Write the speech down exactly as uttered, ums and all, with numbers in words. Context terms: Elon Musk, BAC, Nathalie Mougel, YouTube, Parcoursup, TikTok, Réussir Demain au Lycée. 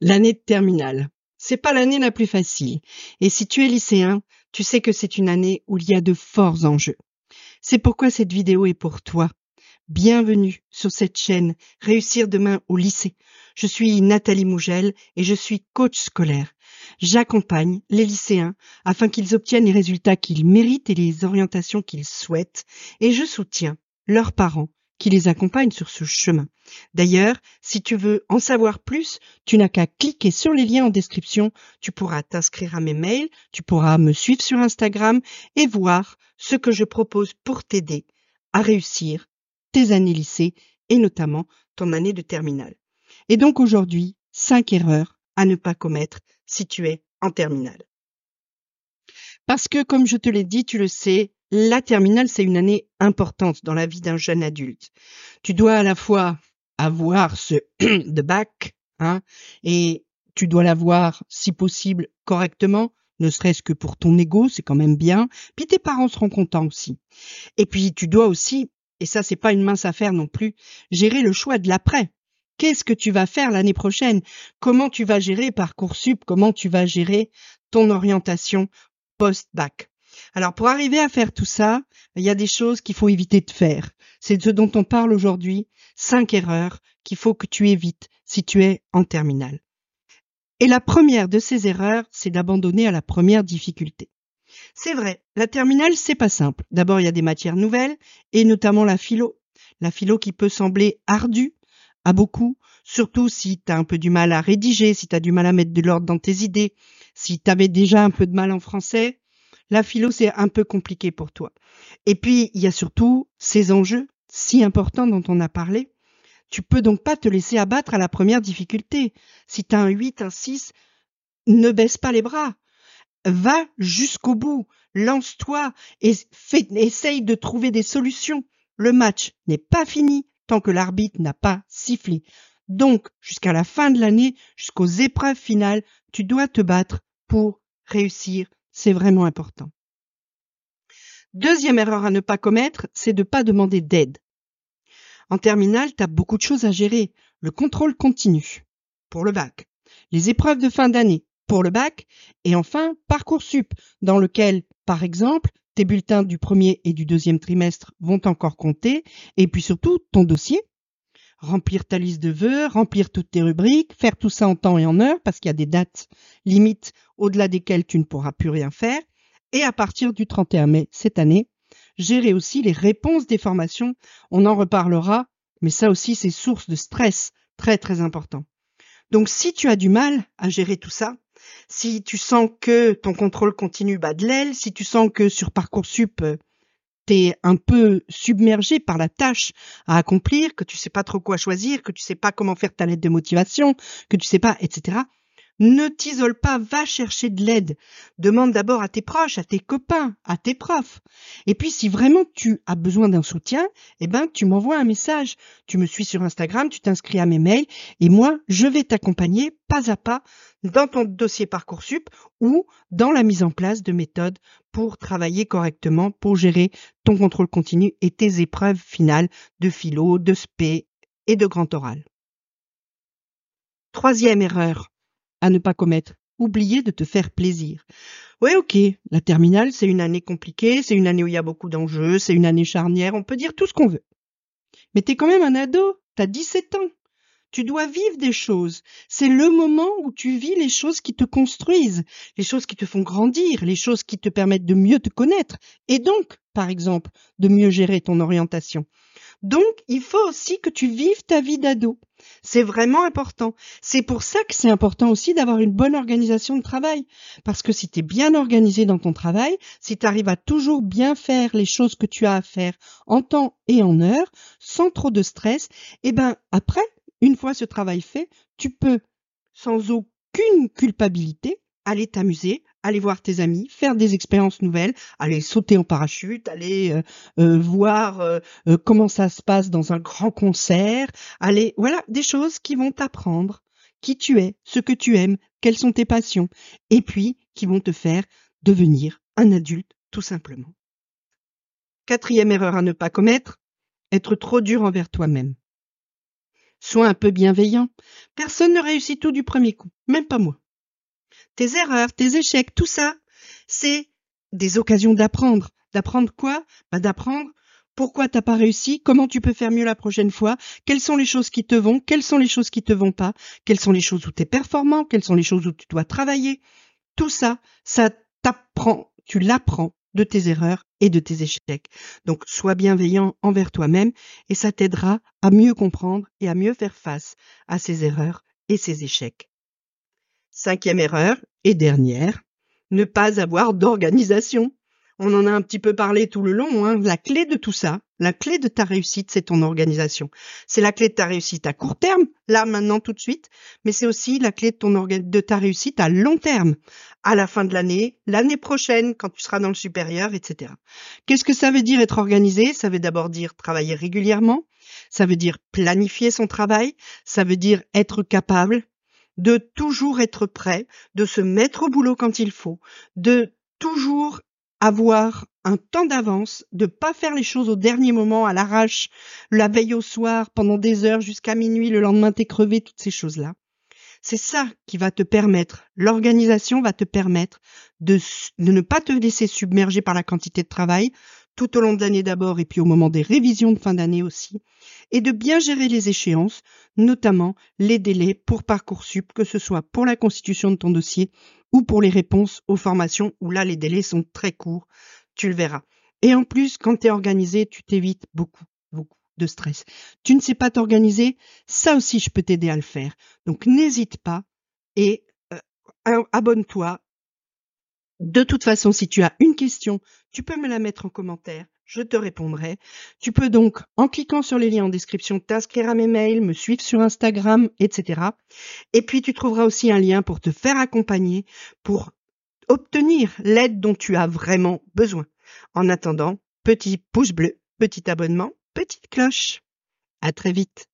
l'année de terminale. C'est pas l'année la plus facile. Et si tu es lycéen, tu sais que c'est une année où il y a de forts enjeux. C'est pourquoi cette vidéo est pour toi. Bienvenue sur cette chaîne Réussir Demain au lycée. Je suis Nathalie Mougel et je suis coach scolaire. J'accompagne les lycéens afin qu'ils obtiennent les résultats qu'ils méritent et les orientations qu'ils souhaitent, et je soutiens leurs parents qui les accompagnent sur ce chemin. D'ailleurs, si tu veux en savoir plus, tu n'as qu'à cliquer sur les liens en description, tu pourras t'inscrire à mes mails, tu pourras me suivre sur Instagram et voir ce que je propose pour t'aider à réussir tes années lycée et notamment ton année de terminale. Et donc aujourd'hui, cinq erreurs à ne pas commettre si tu es en terminale. Parce que, comme je te l'ai dit, tu le sais, la terminale, c'est une année importante dans la vie d'un jeune adulte. Tu dois à la fois avoir ce de bac, hein, et tu dois l'avoir, si possible, correctement, ne serait-ce que pour ton ego, c'est quand même bien. Puis tes parents seront contents aussi. Et puis tu dois aussi, et ça c'est pas une mince affaire non plus, gérer le choix de l'après. Qu'est-ce que tu vas faire l'année prochaine? Comment tu vas gérer Parcoursup? Comment tu vas gérer ton orientation post-bac? Alors, pour arriver à faire tout ça, il y a des choses qu'il faut éviter de faire. C'est ce dont on parle aujourd'hui, cinq erreurs qu'il faut que tu évites si tu es en terminale. Et la première de ces erreurs, c'est d'abandonner à la première difficulté. C'est vrai, la terminale, c'est pas simple. D'abord, il y a des matières nouvelles, et notamment la philo. La philo qui peut sembler ardue à beaucoup, surtout si tu as un peu du mal à rédiger, si tu as du mal à mettre de l'ordre dans tes idées, si tu avais déjà un peu de mal en français. La philo, c'est un peu compliqué pour toi. Et puis, il y a surtout ces enjeux si importants dont on a parlé. Tu peux donc pas te laisser abattre à la première difficulté. Si tu as un huit, un six, ne baisse pas les bras. Va jusqu'au bout, lance-toi et fais, essaye de trouver des solutions. Le match n'est pas fini tant que l'arbitre n'a pas sifflé. Donc, jusqu'à la fin de l'année, jusqu'aux épreuves finales, tu dois te battre pour réussir. C'est vraiment important. Deuxième erreur à ne pas commettre, c'est de ne pas demander d'aide. En terminale, tu as beaucoup de choses à gérer. Le contrôle continu pour le bac, les épreuves de fin d'année pour le bac et enfin Parcoursup dans lequel, par exemple, tes bulletins du premier et du deuxième trimestre vont encore compter et puis surtout ton dossier. Remplir ta liste de vœux, remplir toutes tes rubriques, faire tout ça en temps et en heure parce qu'il y a des dates limites au-delà desquelles tu ne pourras plus rien faire. Et à partir du trente et un mai cette année, gérer aussi les réponses des formations. On en reparlera, mais ça aussi c'est source de stress très très important. Donc si tu as du mal à gérer tout ça, si tu sens que ton contrôle continue bat de l'aile, si tu sens que sur Parcoursup, t'es un peu submergé par la tâche à accomplir, que tu sais pas trop quoi choisir, que tu sais pas comment faire ta lettre de motivation, que tu sais pas, et cetera. Ne t'isole pas, va chercher de l'aide. Demande d'abord à tes proches, à tes copains, à tes profs. Et puis, si vraiment tu as besoin d'un soutien, eh ben, tu m'envoies un message. Tu me suis sur Instagram, tu t'inscris à mes mails et moi, je vais t'accompagner pas à pas dans ton dossier Parcoursup ou dans la mise en place de méthodes pour travailler correctement, pour gérer ton contrôle continu et tes épreuves finales de philo, de spé et de grand oral. Troisième erreur à ne pas commettre, oublier de te faire plaisir. Ouais, ok, la terminale, c'est une année compliquée, c'est une année où il y a beaucoup d'enjeux, c'est une année charnière, on peut dire tout ce qu'on veut. Mais t'es quand même un ado, t'as dix-sept ans. Tu dois vivre des choses. C'est le moment où tu vis les choses qui te construisent, les choses qui te font grandir, les choses qui te permettent de mieux te connaître et donc, par exemple, de mieux gérer ton orientation. Donc, il faut aussi que tu vives ta vie d'ado. C'est vraiment important. C'est pour ça que c'est important aussi d'avoir une bonne organisation de travail. Parce que si tu es bien organisé dans ton travail, si tu arrives à toujours bien faire les choses que tu as à faire en temps et en heure, sans trop de stress, eh ben, après, une fois ce travail fait, tu peux, sans aucune culpabilité, aller t'amuser, aller voir tes amis, faire des expériences nouvelles, aller sauter en parachute, aller euh, euh, voir euh, euh, comment ça se passe dans un grand concert, aller, voilà, des choses qui vont t'apprendre qui tu es, ce que tu aimes, quelles sont tes passions, et puis qui vont te faire devenir un adulte, tout simplement. Quatrième erreur à ne pas commettre, être trop dur envers toi-même. Sois un peu bienveillant. Personne ne réussit tout du premier coup, même pas moi. Tes erreurs, tes échecs, tout ça, c'est des occasions d'apprendre. D'apprendre quoi? Bah d'apprendre pourquoi t'as pas réussi, comment tu peux faire mieux la prochaine fois, quelles sont les choses qui te vont, quelles sont les choses qui te vont pas, quelles sont les choses où tu es performant, quelles sont les choses où tu dois travailler. Tout ça, ça t'apprend, tu l'apprends de tes erreurs et de tes échecs. Donc, sois bienveillant envers toi-même et ça t'aidera à mieux comprendre et à mieux faire face à ces erreurs et ces échecs. Cinquième erreur et dernière, ne pas avoir d'organisation. On en a un petit peu parlé tout le long, hein. La clé de tout ça, la clé de ta réussite, c'est ton organisation. C'est la clé de ta réussite à court terme, là, maintenant, tout de suite, mais c'est aussi la clé de, ton orga- de ta réussite à long terme, à la fin de l'année, l'année prochaine, quand tu seras dans le supérieur, et cetera. Qu'est-ce que ça veut dire être organisé? Ça veut d'abord dire travailler régulièrement, ça veut dire planifier son travail, ça veut dire être capable de toujours être prêt, de se mettre au boulot quand il faut, de toujours avoir un temps d'avance, de pas faire les choses au dernier moment, à l'arrache, la veille au soir, pendant des heures jusqu'à minuit, le lendemain t'es crevé, toutes ces choses-là. C'est ça qui va te permettre, l'organisation va te permettre de, de ne pas te laisser submerger par la quantité de travail, tout au long de l'année d'abord et puis au moment des révisions de fin d'année aussi, et de bien gérer les échéances, notamment les délais pour Parcoursup, que ce soit pour la constitution de ton dossier ou pour les réponses aux formations, où là les délais sont très courts, tu le verras. Et en plus, quand tu es organisé, tu t'évites beaucoup, beaucoup de stress. Tu ne sais pas t'organiser, ça aussi je peux t'aider à le faire. Donc n'hésite pas et euh, abonne-toi. De toute façon, si tu as une question, tu peux me la mettre en commentaire, je te répondrai. Tu peux donc, en cliquant sur les liens en description, t'inscrire à mes mails, me suivre sur Instagram, et cetera. Et puis, tu trouveras aussi un lien pour te faire accompagner, pour obtenir l'aide dont tu as vraiment besoin. En attendant, petit pouce bleu, petit abonnement, petite cloche. À très vite.